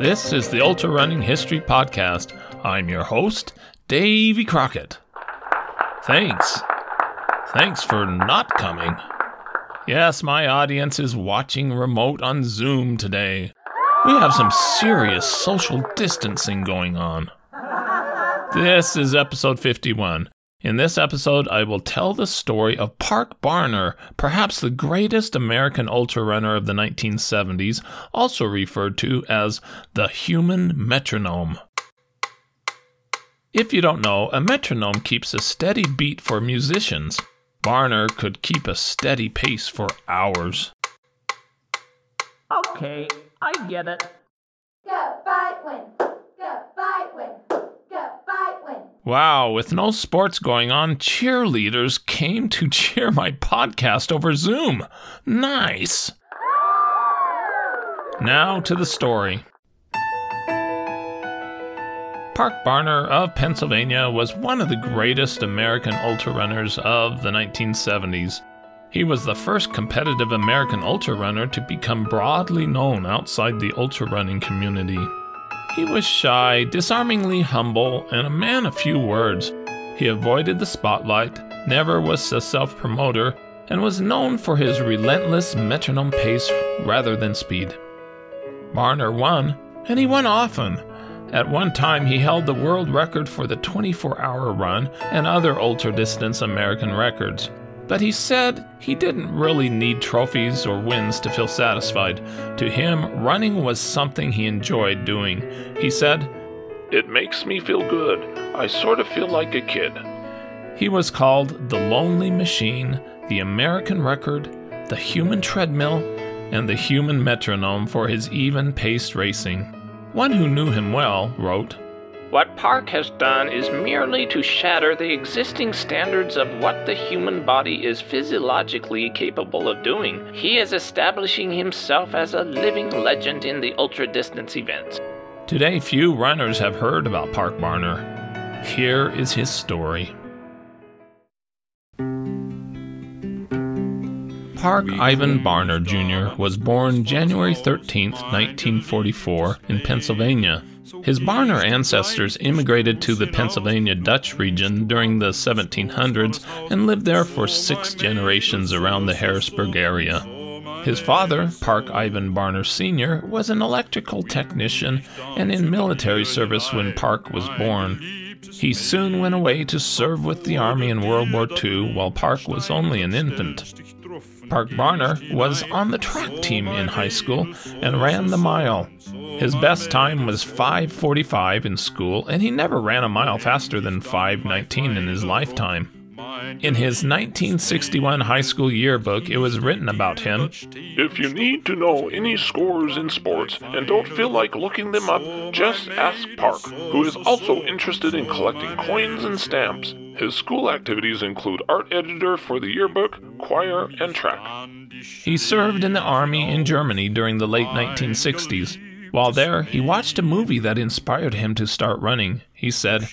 This is the Ultra Running History Podcast. I'm your host, Davy Crockett. Thanks for not coming. Yes, my audience is watching remote on Zoom today. We have some serious social distancing going on. This is episode 51. In this episode, I will tell the story of Park Barner, perhaps the greatest American ultra runner of the 1970s, also referred to as the human metronome. If you don't know, a metronome keeps a steady beat for musicians. Barner could keep a steady pace for hours. Okay, I get it. Go fight, win. Go fight, win. Go fight, win. Wow, with no sports going on, cheerleaders came to cheer my podcast over Zoom. Nice. Now to the story. Park Barner of Pennsylvania was one of the greatest American ultra runners of the 1970s. He was the first competitive American ultra runner to become broadly known outside the ultra running community. He was shy, disarmingly humble, and a man of few words. He avoided the spotlight, never was a self-promoter, and was known for his relentless metronome pace rather than speed. Barner won, and he won often. At one time, he held the world record for the 24-hour run and other ultra-distance American records. But he said he didn't really need trophies or wins to feel satisfied. To him, running was something he enjoyed doing. He said, "It makes me feel good. I sort of feel like a kid." He was called the Lonely Machine, the American Record, the Human Treadmill, and the Human Metronome for his even-paced racing. One who knew him well wrote, "What Park has done is merely to shatter the existing standards of what the human body is physiologically capable of doing. He is establishing himself as a living legend in the ultra-distance events." Today, few runners have heard about Park Barner. Here is his story. Park Ivan Barner, Jr. was born January 13, 1944, in Pennsylvania. His Barner ancestors immigrated to the Pennsylvania Dutch region during the 1700s and lived there for 6 generations around the Harrisburg area. His father, Park Ivan Barner Sr., was an electrical technician and in military service when Park was born. He soon went away to serve with the Army in World War II while Park was only an infant. Park Barner was on the track team in high school and ran the mile. His best time was 5:45 in school, and he never ran a mile faster than 5:19 in his lifetime. In his 1961 high school yearbook, it was written about him, "If you need to know any scores in sports and don't feel like looking them up, just ask Park, who is also interested in collecting coins and stamps. His school activities include art editor for the yearbook, choir, and track." He served in the Army in Germany during the late 1960s. While there, he watched a movie that inspired him to start running. He said,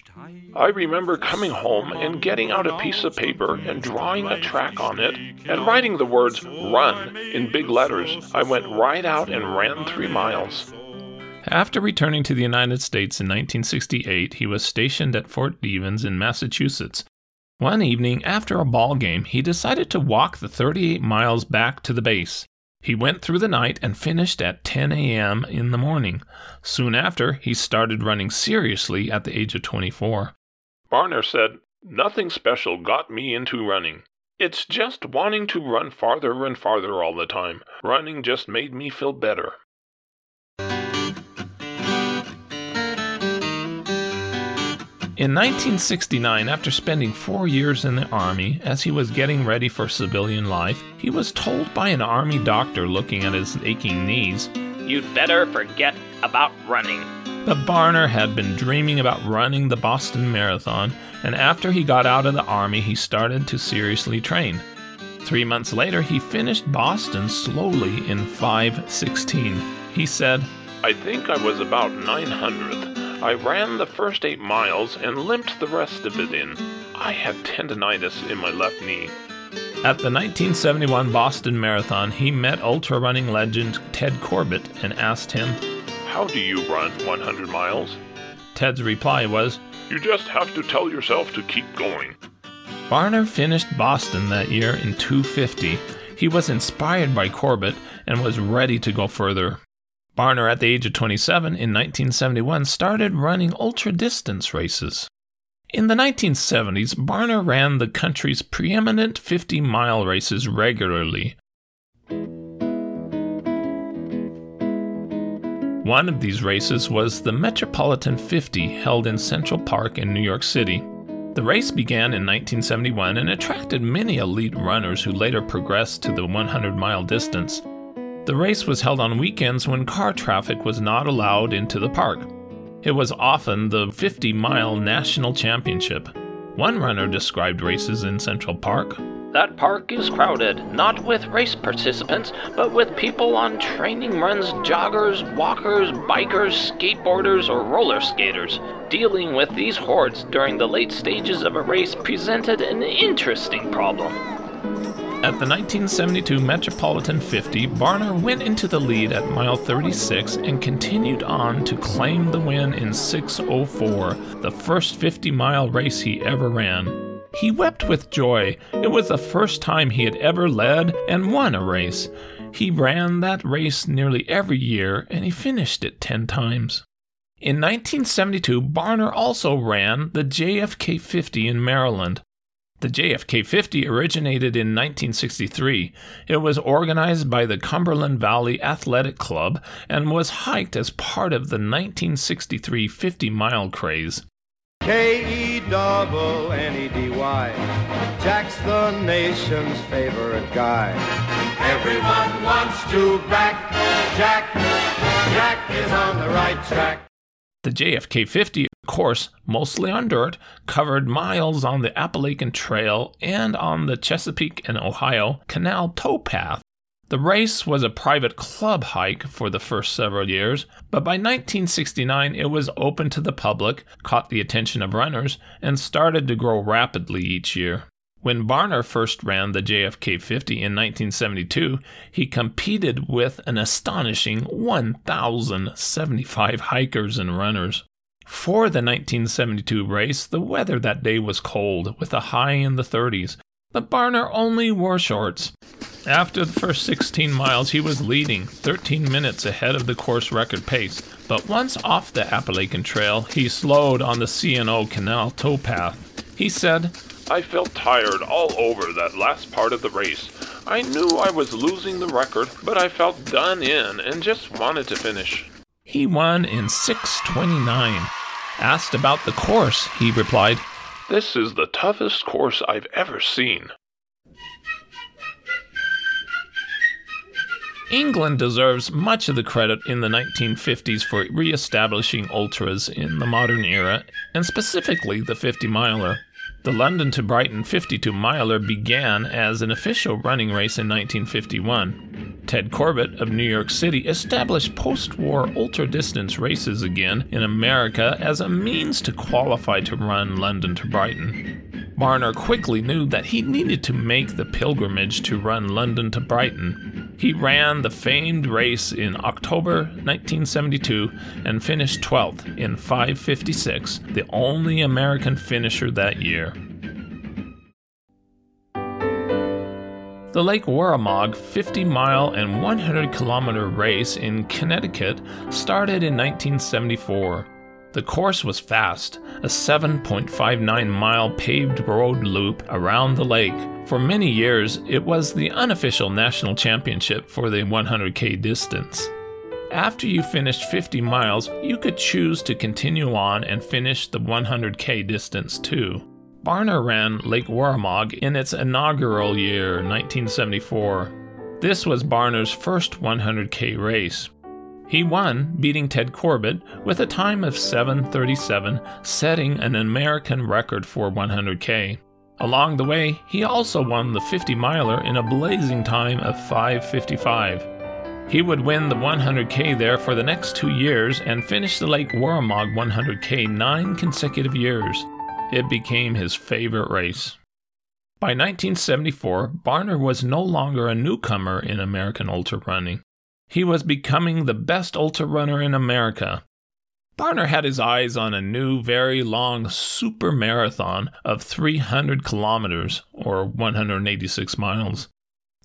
"I remember coming home and getting out a piece of paper and drawing a track on it and writing the words 'run' in big letters. I went right out and ran 3 miles." After returning to the United States in 1968, he was stationed at Fort Devens in Massachusetts. One evening, after a ball game, he decided to walk the 38 miles back to the base. He went through the night and finished at 10 a.m. in the morning. Soon after, he started running seriously at the age of 24. Barner said, "Nothing special got me into running. It's just wanting to run farther and farther all the time. Running just made me feel better." In 1969, after spending 4 years in the Army, as he was getting ready for civilian life, he was told by an Army doctor looking at his aching knees, "You'd better forget about running." But Barner had been dreaming about running the Boston Marathon, and after he got out of the Army, he started to seriously train. 3 months later, he finished Boston slowly in 5:16. He said, "I think I was about 900th. I ran the first 8 miles and limped the rest of it in. I had tendinitis in my left knee." At the 1971 Boston Marathon, he met ultra-running legend Ted Corbitt and asked him, how do you run 100 miles? Ted's reply was, "You just have to tell yourself to keep going." Barner finished Boston that year in 2:50. He was inspired by Corbitt and was ready to go further. Barner, at the age of 27 in 1971, started running ultra-distance races. In the 1970s, Barner ran the country's preeminent 50-mile races regularly. One of these races was the Metropolitan 50, held in Central Park in New York City. The race began in 1971 and attracted many elite runners who later progressed to the 100-mile distance. The race was held on weekends when car traffic was not allowed into the park. It was often the 50-mile national championship. One runner described races in Central Park. "That park is crowded, not with race participants, but with people on training runs, joggers, walkers, bikers, skateboarders, or roller skaters. Dealing with these hordes during the late stages of a race presented an interesting problem." At the 1972 Metropolitan 50, Barner went into the lead at mile 36 and continued on to claim the win in 6:04, the first 50-mile race he ever ran. He wept with joy. It was the first time he had ever led and won a race. He ran that race nearly every year, and he finished it 10 times. In 1972, Barner also ran the JFK 50 in Maryland. The JFK 50 originated in 1963. It was organized by the Cumberland Valley Athletic Club and was hiked as part of the 1963 50-mile craze. K-E-double-N-E-D-Y, Jack's the nation's favorite guy. Everyone wants to back Jack. Jack is on the right track. The JFK 50 course, mostly on dirt, covered miles on the Appalachian Trail and on the Chesapeake and Ohio Canal towpath. The race was a private club hike for the first several years, but by 1969 it was open to the public, caught the attention of runners, and started to grow rapidly each year. When Barner first ran the JFK 50 in 1972, he competed with an astonishing 1,075 hikers and runners. For the 1972 race, the weather that day was cold, with a high in the 30s, but Barner only wore shorts. After the first 16 miles, he was leading, 13 minutes ahead of the course record pace, but once off the Appalachian Trail, he slowed on the C&O Canal towpath. He said, "I felt tired all over that last part of the race. I knew I was losing the record, but I felt done in and just wanted to finish." He won in 6:29. Asked about the course, he replied, "This is the toughest course I've ever seen." England deserves much of the credit in the 1950s for re-establishing ultras in the modern era, and specifically the 50-miler. The London to Brighton 52-miler began as an official running race in 1951. Ted Corbitt of New York City established post-war ultra-distance races again in America as a means to qualify to run London to Brighton. Barner quickly knew that he needed to make the pilgrimage to run London to Brighton. He ran the famed race in October 1972 and finished 12th in 5:56, the only American finisher that year. The Lake Waramaug 50-mile and 100-kilometer race in Connecticut started in 1974. The course was fast, a 7.59-mile paved road loop around the lake. For many years, it was the unofficial national championship for the 100K distance. After you finished 50 miles, you could choose to continue on and finish the 100K distance too. Barner ran Lake Waramaug in its inaugural year, 1974. This was Barner's first 100K race. He won, beating Ted Corbitt, with a time of 7:37, setting an American record for 100K. Along the way, he also won the 50-miler in a blazing time of 5:55. He would win the 100K there for the next 2 years and finish the Lake Waramaug 100K 9 consecutive years. It became his favorite race. By 1974, Barner was no longer a newcomer in American ultra running. He was becoming the best ultra runner in America. Barner had his eyes on a new, very long super marathon of 300 kilometers, or 186 miles.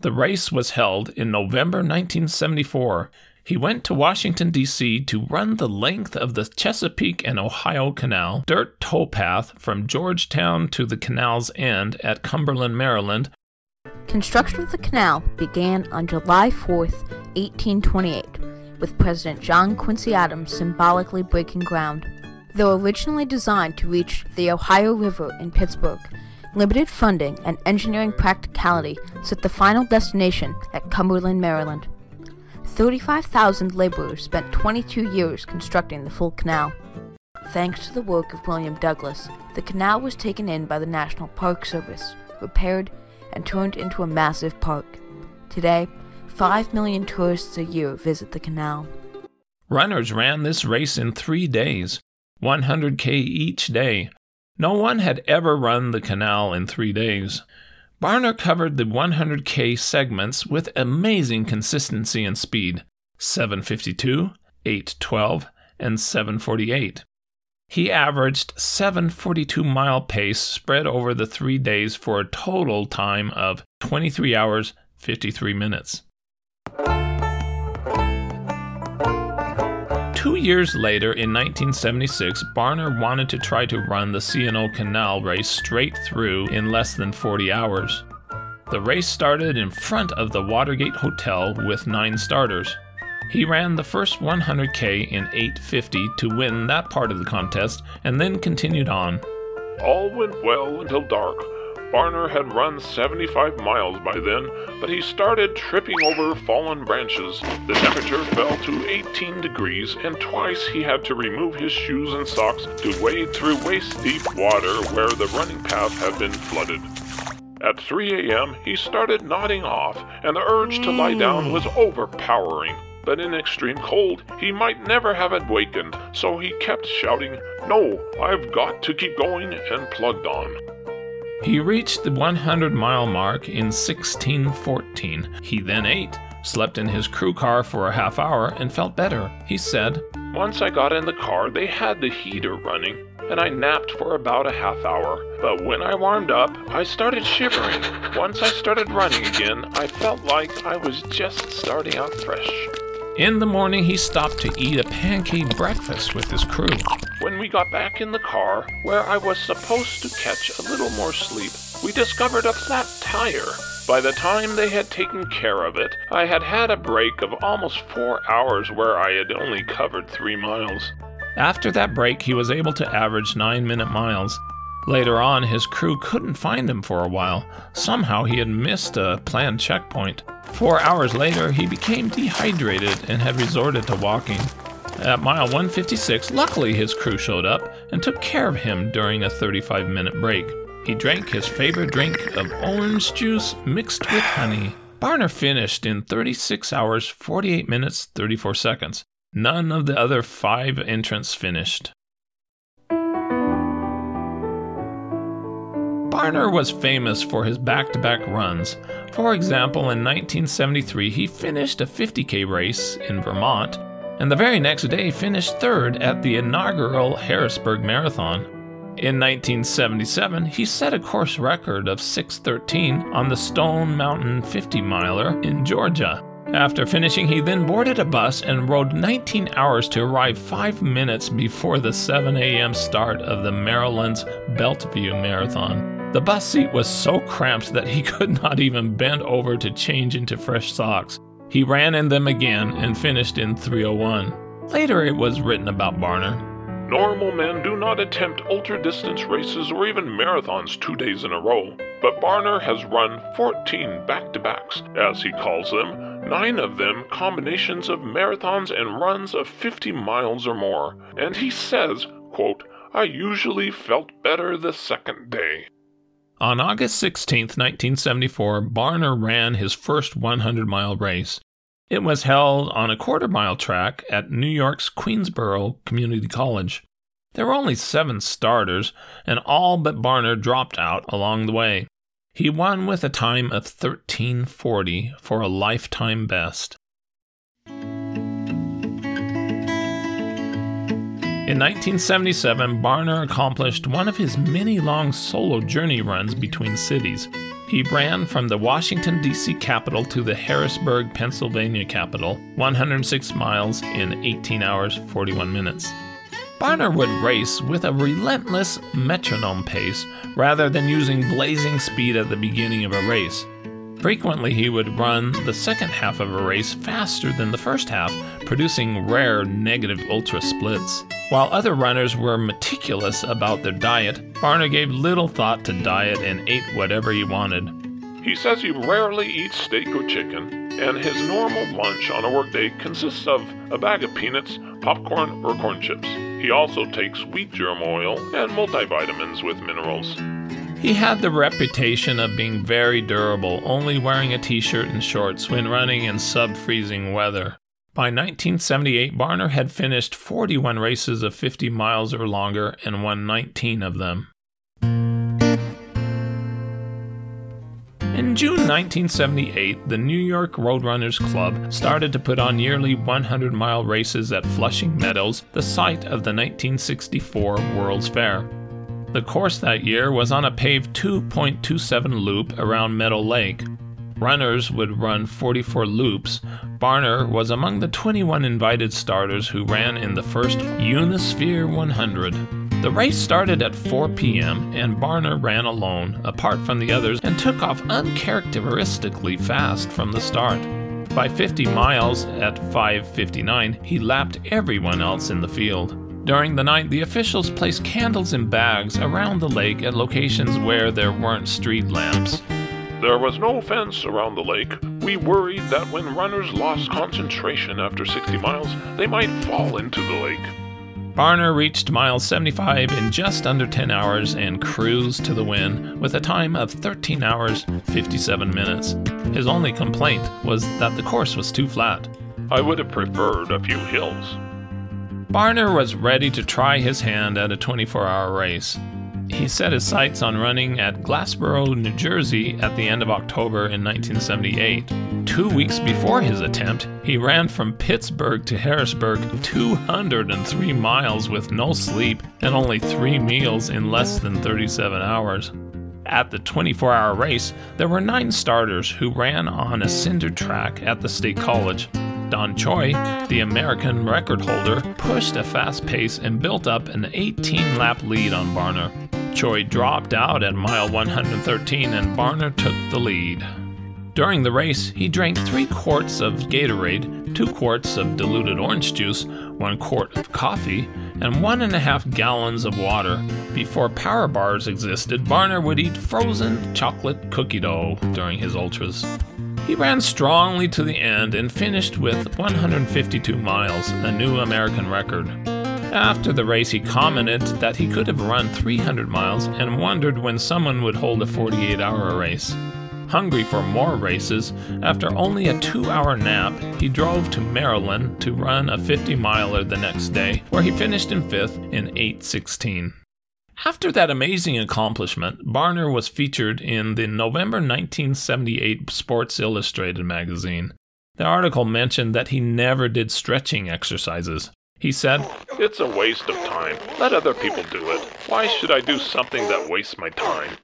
The race was held in November 1974. He went to Washington, D.C. to run the length of the Chesapeake and Ohio Canal dirt towpath from Georgetown to the canal's end at Cumberland, Maryland. Construction of the canal began on July 4, 1828, with President John Quincy Adams symbolically breaking ground. Though originally designed to reach the Ohio River in Pittsburgh, limited funding and engineering practicality set the final destination at Cumberland, Maryland. 35,000 laborers spent 22 years constructing the full canal. Thanks to the work of William Douglas, the canal was taken in by the National Park Service, repaired, and turned into a massive park. Today, 5 million tourists a year visit the canal. Runners ran this race in 3 days, 100K each day. No one had ever run the canal in 3 days. Barner covered the 100K segments with amazing consistency and speed, 7:52, 8:12, and 7:48. He averaged 7:42-mile pace spread over the 3 days for a total time of 23 hours, 53 minutes. 2 years later, in 1976, Barner wanted to try to run the C&O Canal race straight through in less than 40 hours. The race started in front of the Watergate Hotel with 9 starters. He ran the first 100K in 8:50 to win that part of the contest, and then continued on. All went well until dark. Barner had run 75 miles by then, but he started tripping over fallen branches. The temperature fell to 18 degrees, and twice he had to remove his shoes and socks to wade through waist-deep water where the running path had been flooded. At 3 a.m., he started nodding off, and the urge to lie down was overpowering. But in extreme cold, he might never have awakened, so he kept shouting, "No, I've got to keep going," and plugged on. He reached the 100-mile mark in 16:14. He then ate, slept in his crew car for a half hour, and felt better. He said, "Once I got in the car, they had the heater running, and I napped for about a half hour. But when I warmed up, I started shivering. Once I started running again, I felt like I was just starting out fresh." In the morning, he stopped to eat a pancake breakfast with his crew. When we got back in the car, where I was supposed to catch a little more sleep, we discovered a flat tire. By the time they had taken care of it, I had had a break of almost 4 hours where I had only covered 3 miles. After that break, he was able to average 9-minute miles. Later on, his crew couldn't find him for a while. Somehow he had missed a planned checkpoint. 4 hours later, he became dehydrated and had resorted to walking. At mile 156, luckily his crew showed up and took care of him during a 35-minute break. He drank his favorite drink of orange juice mixed with honey. Barner finished in 36 hours, 48 minutes, 34 seconds. None of the other 5 entrants finished. Barner was famous for his back-to-back runs. For example, in 1973, he finished a 50K race in Vermont, and the very next day finished third at the inaugural Harrisburg Marathon. In 1977, he set a course record of 6:13 on the Stone Mountain 50-miler in Georgia. After finishing, he then boarded a bus and rode 19 hours to arrive 5 minutes before the 7 a.m. start of the Maryland's Beltview Marathon. The bus seat was so cramped that he could not even bend over to change into fresh socks. He ran in them again and finished in 3:01. Later it was written about Barner. Normal men do not attempt ultra-distance races or even marathons 2 days in a row, but Barner has run 14 back-to-backs, as he calls them, 9 of them combinations of marathons and runs of 50 miles or more. And he says, quote, "I usually felt better the second day." On August 16, 1974, Barner ran his first 100-mile race. It was held on a quarter-mile track at New York's Queensborough Community College. There were only 7 starters, and all but Barner dropped out along the way. He won with a time of 13:40 for a lifetime best. In 1977, Barner accomplished one of his many long solo journey runs between cities. He ran from the Washington, D.C. capital to the Harrisburg, Pennsylvania capital, 106 miles in 18 hours, 41 minutes. Barner would race with a relentless metronome pace rather than using blazing speed at the beginning of a race. Frequently, he would run the second half of a race faster than the first half, producing rare negative ultra splits. While other runners were meticulous about their diet, Barner gave little thought to diet and ate whatever he wanted. He says he rarely eats steak or chicken, and his normal lunch on a workday consists of a bag of peanuts, popcorn, or corn chips. He also takes wheat germ oil and multivitamins with minerals. He had the reputation of being very durable, only wearing a t-shirt and shorts when running in sub-freezing weather. By 1978, Barner had finished 41 races of 50 miles or longer and won 19 of them. In June 1978, the New York Roadrunners Club started to put on yearly 100-mile races at Flushing Meadows, the site of the 1964 World's Fair. The course that year was on a paved 2.27 loop around Meadow Lake. Runners would run 44 loops. Barner was among the 21 invited starters who ran in the first Unisphere 100. The race started at 4 p.m. and Barner ran alone, apart from the others, and took off uncharacteristically fast from the start. By 50 miles at 5:59, he lapped everyone else in the field. During the night, the officials placed candles in bags around the lake at locations where there weren't street lamps. There was no fence around the lake. We worried that when runners lost concentration after 60 miles, they might fall into the lake. Barner reached mile 75 in just under 10 hours and cruised to the win with a time of 13 hours, 57 minutes. His only complaint was that the course was too flat. I would have preferred a few hills. Barner was ready to try his hand at a 24-hour race. He set his sights on running at Glassboro, New Jersey at the end of October in 1978. 2 weeks before his attempt, he ran from Pittsburgh to Harrisburg 203 miles with no sleep and only 3 meals in less than 37 hours. At the 24-hour race, there were 9 starters who ran on a cinder track at the state college. Don Choi, the American record holder, pushed a fast pace and built up an 18-lap lead on Barner. Choi dropped out at mile 113 and Barner took the lead. During the race, he drank 3 quarts of Gatorade, 2 quarts of diluted orange juice, 1 quart of coffee, and 1.5 gallons of water. Before Power Bars existed, Barner would eat frozen chocolate cookie dough during his ultras. He ran strongly to the end and finished with 152 miles, a new American record. After the race, he commented that he could have run 300 miles and wondered when someone would hold a 48-hour race. Hungry for more races, after only a 2-hour nap, he drove to Maryland to run a 50-miler the next day, where he finished in 5th in 8:16. After that amazing accomplishment, Barner was featured in the November 1978 Sports Illustrated magazine. The article mentioned that he never did stretching exercises. He said, "It's a waste of time. Let other people do it. Why should I do something that wastes my time?"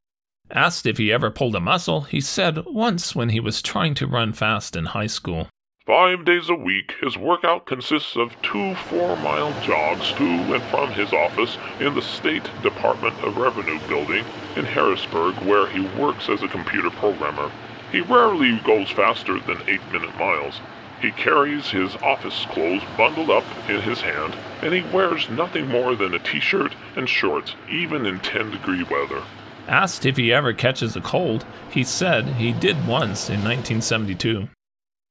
Asked if he ever pulled a muscle, he said once when he was trying to run fast in high school. 5 days a week, his workout consists of 2 4-mile jogs to and from his office in the State Department of Revenue building in Harrisburg, where he works as a computer programmer. He rarely goes faster than 8-minute miles. He carries his office clothes bundled up in his hand, and he wears nothing more than a t-shirt and shorts, even in 10-degree weather. Asked if he ever catches a cold, he said he did once in 1972.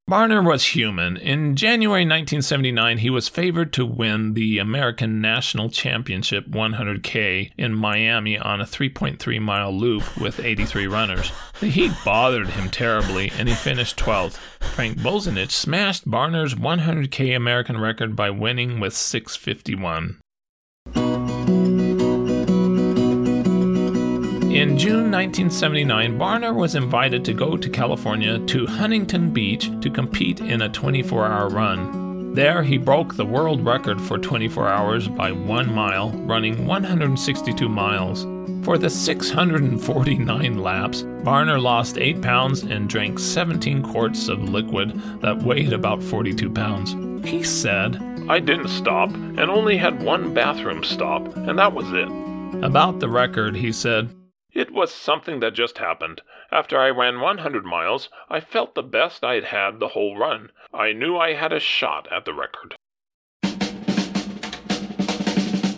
Barner was human. In January 1979, he was favored to win the American National Championship 100K in Miami on a 3.3-mile loop with 83 runners. The heat bothered him terribly, and he finished 12th. Frank Bozenich smashed Barner's 100K American record by winning with 6:51. In June 1979, Barner was invited to go to California to Huntington Beach to compete in a 24-hour run. There, he broke the world record for 24 hours by 1 mile, running 162 miles. For the 649 laps, Barner lost 8 pounds and drank 17 quarts of liquid that weighed about 42 pounds. He said, "I didn't stop and only had one bathroom stop, and that was it." About the record, he said, "It was something that just happened. After I ran 100 miles, I felt the best I'd had the whole run. I knew I had a shot at the record."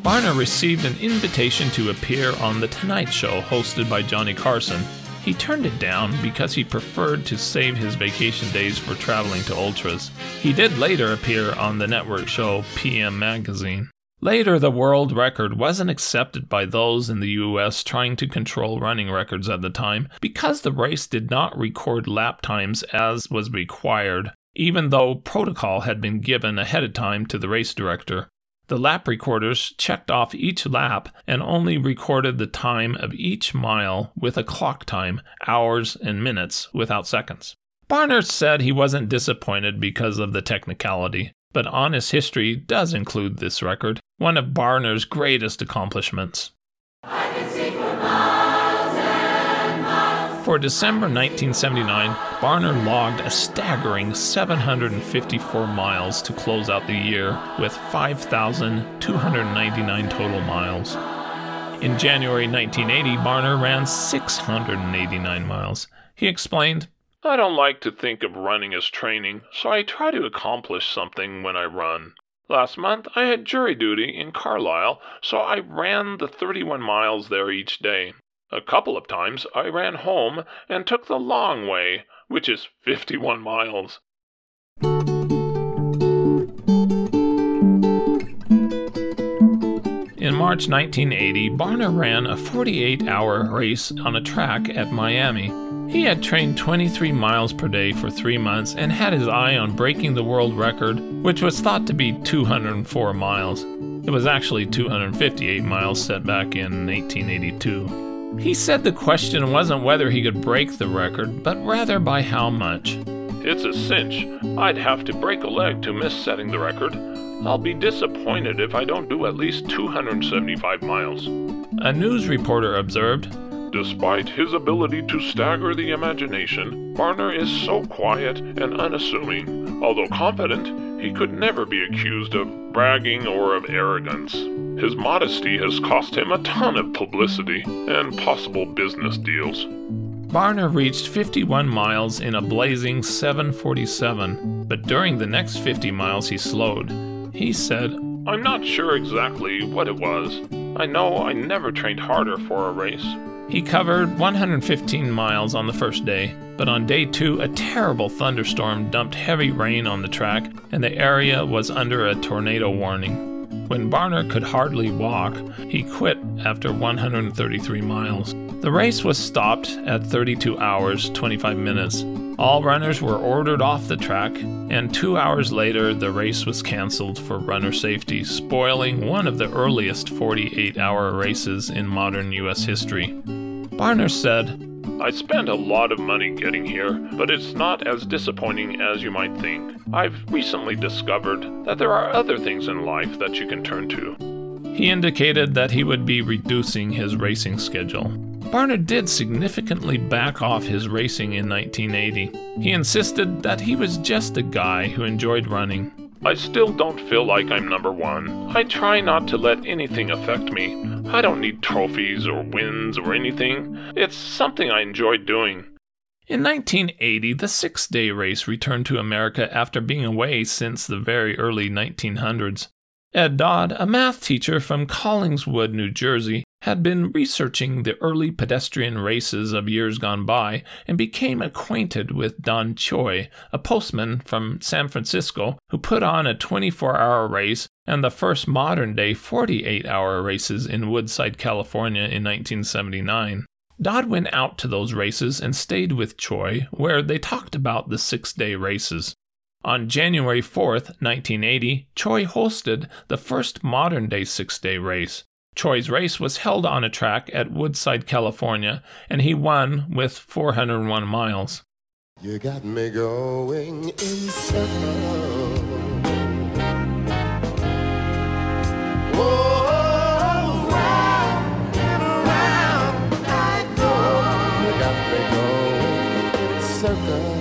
Barner received an invitation to appear on The Tonight Show hosted by Johnny Carson. He turned it down because he preferred to save his vacation days for traveling to ultras. He did later appear on the network show PM Magazine. Later, the world record wasn't accepted by those in the U.S. trying to control running records at the time because the race did not record lap times as was required, even though protocol had been given ahead of time to the race director. The lap recorders checked off each lap and only recorded the time of each mile with a clock time, hours and minutes, without seconds. Barner said he wasn't disappointed because of the technicality, but Honest History does include this record, one of Barner's greatest accomplishments. I can see for miles and miles. For December 1979, Barner logged a staggering 754 miles to close out the year with 5,299 total miles. In January 1980, Barner ran 689 miles. He explained, "I don't like to think of running as training, so I try to accomplish something when I run. Last month, I had jury duty in Carlisle, so I ran the 31 miles there each day. A couple of times I ran home and took the long way, which is 51 miles. In March 1980, Barner ran a 48-hour race on a track at Miami. He had trained 23 miles per day for 3 months and had his eye on breaking the world record, which was thought to be 204 miles. It was actually 258 miles set back in 1882. He said the question wasn't whether he could break the record, but rather by how much. "It's a cinch. I'd have to break a leg to miss setting the record. I'll be disappointed if I don't do at least 275 miles." A news reporter observed, "Despite his ability to stagger the imagination, Barner is so quiet and unassuming. Although confident, he could never be accused of bragging or of arrogance. His modesty has cost him a ton of publicity and possible business deals." Barner reached 51 miles in a blazing 7:47, but during the next 50 miles he slowed. He said, "I'm not sure exactly what it was. I know I never trained harder for a race." He covered 115 miles on the first day, but on day 2 a terrible thunderstorm dumped heavy rain on the track and the area was under a tornado warning. When Barner could hardly walk, he quit after 133 miles. The race was stopped at 32 hours, 25 minutes. All runners were ordered off the track, and 2 hours later, the race was canceled for runner safety, spoiling one of the earliest 48-hour races in modern U.S. history. Barner said, "I spent a lot of money getting here, but it's not as disappointing as you might think. I've recently discovered that there are other things in life that you can turn to." He indicated that he would be reducing his racing schedule. Barner did significantly back off his racing in 1980. He insisted that he was just a guy who enjoyed running. "I still don't feel like I'm number one. I try not to let anything affect me. I don't need trophies or wins or anything. It's something I enjoy doing." In 1980, the six-day race returned to America after being away since the very early 1900s. Ed Dodd, a math teacher from Collingswood, New Jersey, had been researching the early pedestrian races of years gone by and became acquainted with Don Choi, a postman from San Francisco who put on a 24-hour race and the first modern-day 48-hour races in Woodside, California in 1979. Dodd went out to those races and stayed with Choi, where they talked about the six-day races. On January 4, 1980, Choi hosted the first modern-day six-day race. Choi's race was held on a track at Woodside, California, and he won with 401 miles. "You got me going in circles. circle.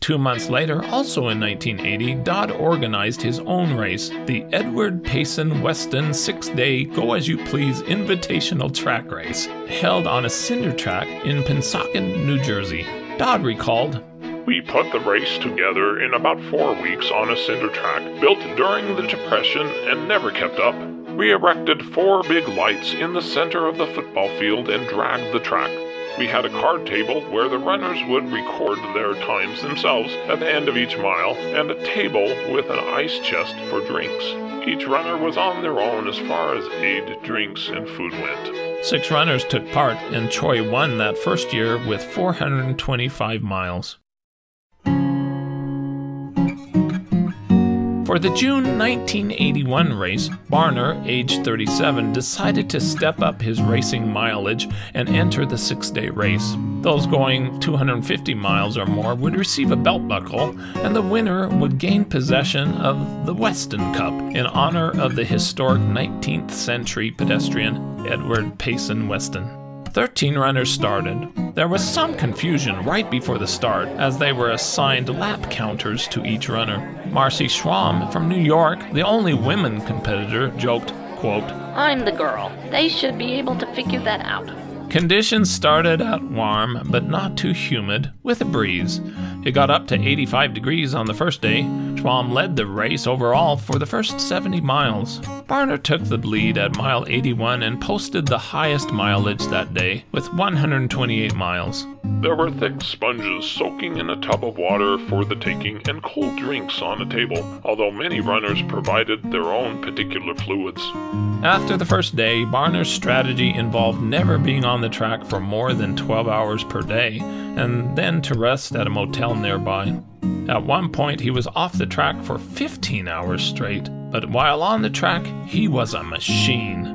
2 months later, also in 1980, Dodd organized his own race, the Edward Payson Weston 6-Day Go-As-You-Please Invitational Track Race, held on a cinder track in Pinsaken, New Jersey. Dodd recalled, "We put the race together in about 4 weeks on a cinder track, built during the Depression and never kept up. We erected 4 big lights in the center of the football field and dragged the track. We had a card table where the runners would record their times themselves at the end of each mile, and a table with an ice chest for drinks. Each runner was on their own as far as aid, drinks, and food went." 6 runners took part, and Choi won that first year with 425 miles. For the June 1981 race, Barner, age 37, decided to step up his racing mileage and enter the 6-day race. Those going 250 miles or more would receive a belt buckle, and the winner would gain possession of the Weston Cup in honor of the historic 19th century pedestrian Edward Payson Weston. 13 runners started. There was some confusion right before the start, as they were assigned lap counters to each runner. Marcy Schwam from New York, the only women competitor, joked, quote, "I'm the girl. They should be able to figure that out." Conditions started out warm, but not too humid, with a breeze. It got up to 85 degrees on the first day. Schwam led the race overall for the first 70 miles. Barner took the lead at mile 81 and posted the highest mileage that day with 128 miles. "There were thick sponges soaking in a tub of water for the taking and cold drinks on a table, although many runners provided their own particular fluids." After the first day, Barner's strategy involved never being on the track for more than 12 hours per day, and then to rest at a motel nearby. At one point, he was off the track for 15 hours straight, but while on the track, he was a machine.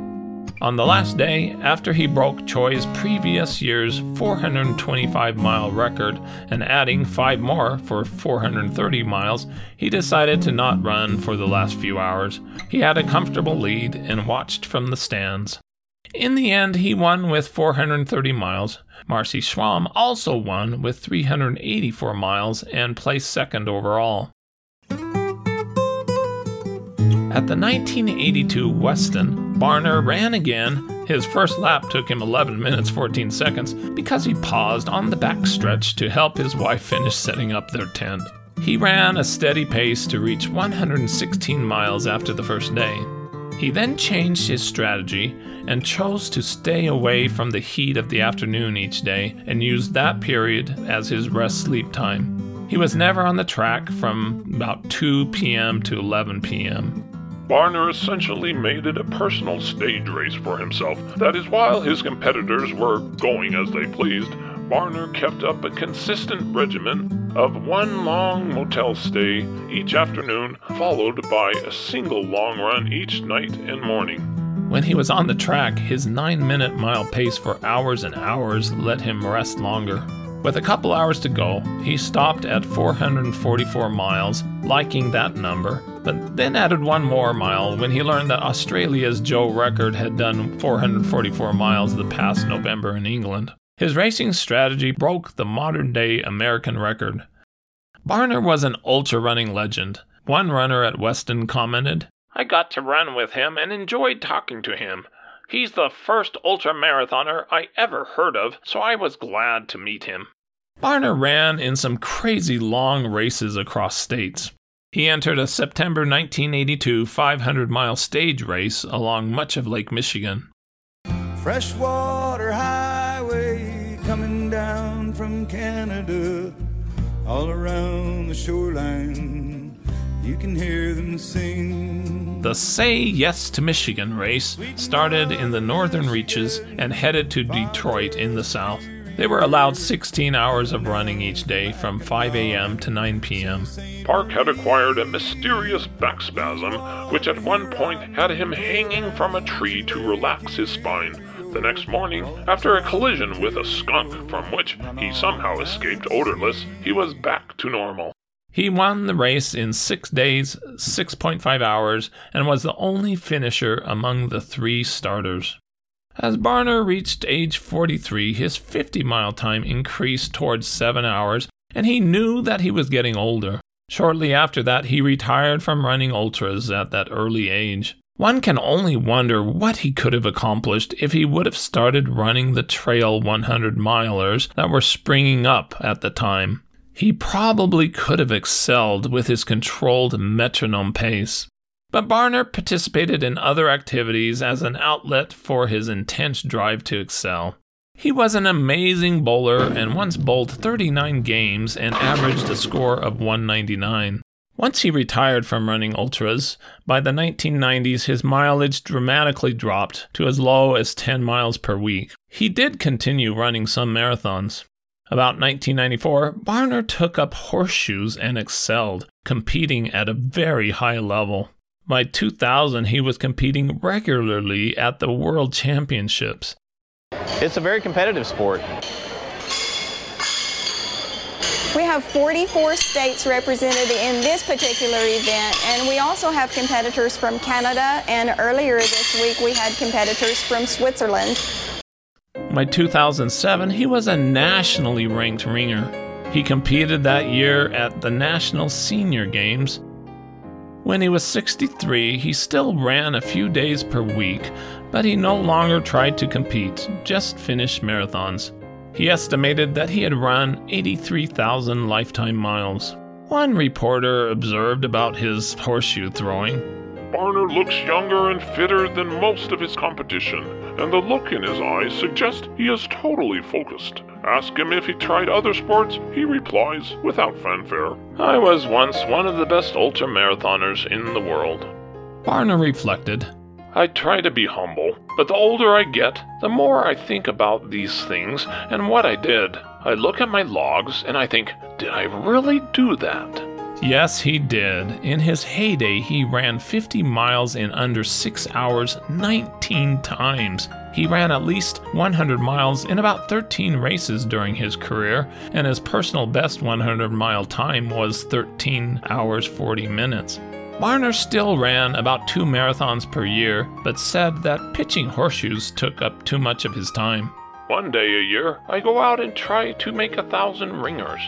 On the last day, after he broke Choi's previous year's 425-mile record and adding 5 more for 430 miles, he decided to not run for the last few hours. He had a comfortable lead and watched from the stands. In the end, he won with 430 miles. Marcy Schwam also won with 384 miles and placed second overall. At the 1982 Weston, Barner ran again. His first lap took him 11 minutes 14 seconds because he paused on the backstretch to help his wife finish setting up their tent. He ran a steady pace to reach 116 miles after the first day. He then changed his strategy and chose to stay away from the heat of the afternoon each day and used that period as his rest-sleep time. He was never on the track from about 2 p.m. to 11 p.m. Barner essentially made it a personal stage race for himself. That is, while his competitors were going as they pleased, Barner kept up a consistent regimen of 1 long motel stay each afternoon, followed by a single long run each night and morning. When he was on the track, his 9-minute mile pace for hours and hours let him rest longer. With a couple hours to go, he stopped at 444 miles, liking that number, but then added 1 more mile when he learned that Australia's Joe Record had done 444 miles the past November in England. His racing strategy broke the modern-day American record. Barner was an ultra-running legend. One runner at Weston commented, "I got to run with him and enjoyed talking to him. He's the first ultra-marathoner I ever heard of, so I was glad to meet him." Barner ran in some crazy long races across states. He entered a September 1982 500-mile stage race along much of Lake Michigan. Freshwater highway coming down from Canada, all around the shoreline, you can hear them sing. The Say Yes to Michigan race started in the northern reaches and headed to Detroit in the south. They were allowed 16 hours of running each day from 5 a.m. to 9 p.m. Park had acquired a mysterious back spasm, which at one point had him hanging from a tree to relax his spine. The next morning, after a collision with a skunk from which he somehow escaped odorless, he was back to normal. He won the race in 6 days, 6.5 hours, and was the only finisher among the 3 starters. As Barner reached age 43, his 50-mile time increased towards 7 hours, and he knew that he was getting older. Shortly after that, he retired from running ultras at that early age. One can only wonder what he could have accomplished if he would have started running the trail 100-milers that were springing up at the time. He probably could have excelled with his controlled metronome pace. But Barner participated in other activities as an outlet for his intense drive to excel. He was an amazing bowler and once bowled 39 games and averaged a score of 199. Once he retired from running ultras, by the 1990s his mileage dramatically dropped to as low as 10 miles per week. He did continue running some marathons. About 1994, Barner took up horseshoes and excelled, competing at a very high level. By 2000, he was competing regularly at the World Championships. It's a very competitive sport. We have 44 states represented in this particular event, and we also have competitors from Canada, and earlier this week we had competitors from Switzerland. By 2007, he was a nationally ranked ringer. He competed that year at the National Senior Games. When he was 63, he still ran a few days per week, but he no longer tried to compete, just finished marathons. He estimated that he had run 83,000 lifetime miles. One reporter observed about his horseshoe throwing, "Barner looks younger and fitter than most of his competition, and the look in his eyes suggests he is totally focused. Ask him if he tried other sports, he replies without fanfare, 'I was once one of the best ultra-marathoners in the world.'" Barner reflected, "I try to be humble, but the older I get, the more I think about these things and what I did. I look at my logs and I think, did I really do that?" Yes, he did. In his heyday, he ran 50 miles in under 6 hours 19 times. He ran at least 100 miles in about 13 races during his career, and his personal best 100-mile time was 13 hours 40 minutes. Barner still ran about 2 marathons per year, but said that pitching horseshoes took up too much of his time. "One day a year, I go out and try to make 1,000 ringers."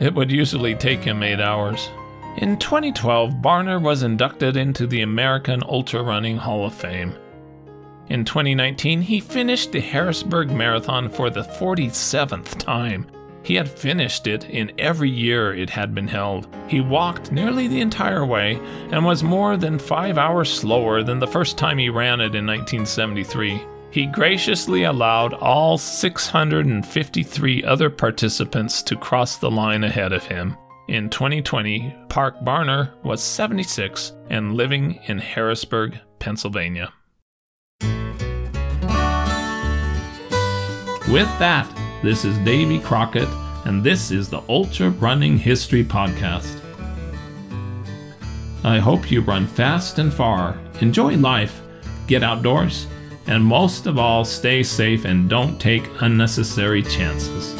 It would usually take him 8 hours. In 2012, Barner was inducted into the American Ultra Running Hall of Fame. In 2019, he finished the Harrisburg Marathon for the 47th time. He had finished it in every year it had been held. He walked nearly the entire way and was more than 5 hours slower than the first time he ran it in 1973. He graciously allowed all 653 other participants to cross the line ahead of him. In 2020, Park Barner was 76 and living in Harrisburg, Pennsylvania. With that, this is Davy Crockett, and this is the Ultra Running History Podcast. I hope you run fast and far, enjoy life, get outdoors, and most of all, stay safe and don't take unnecessary chances.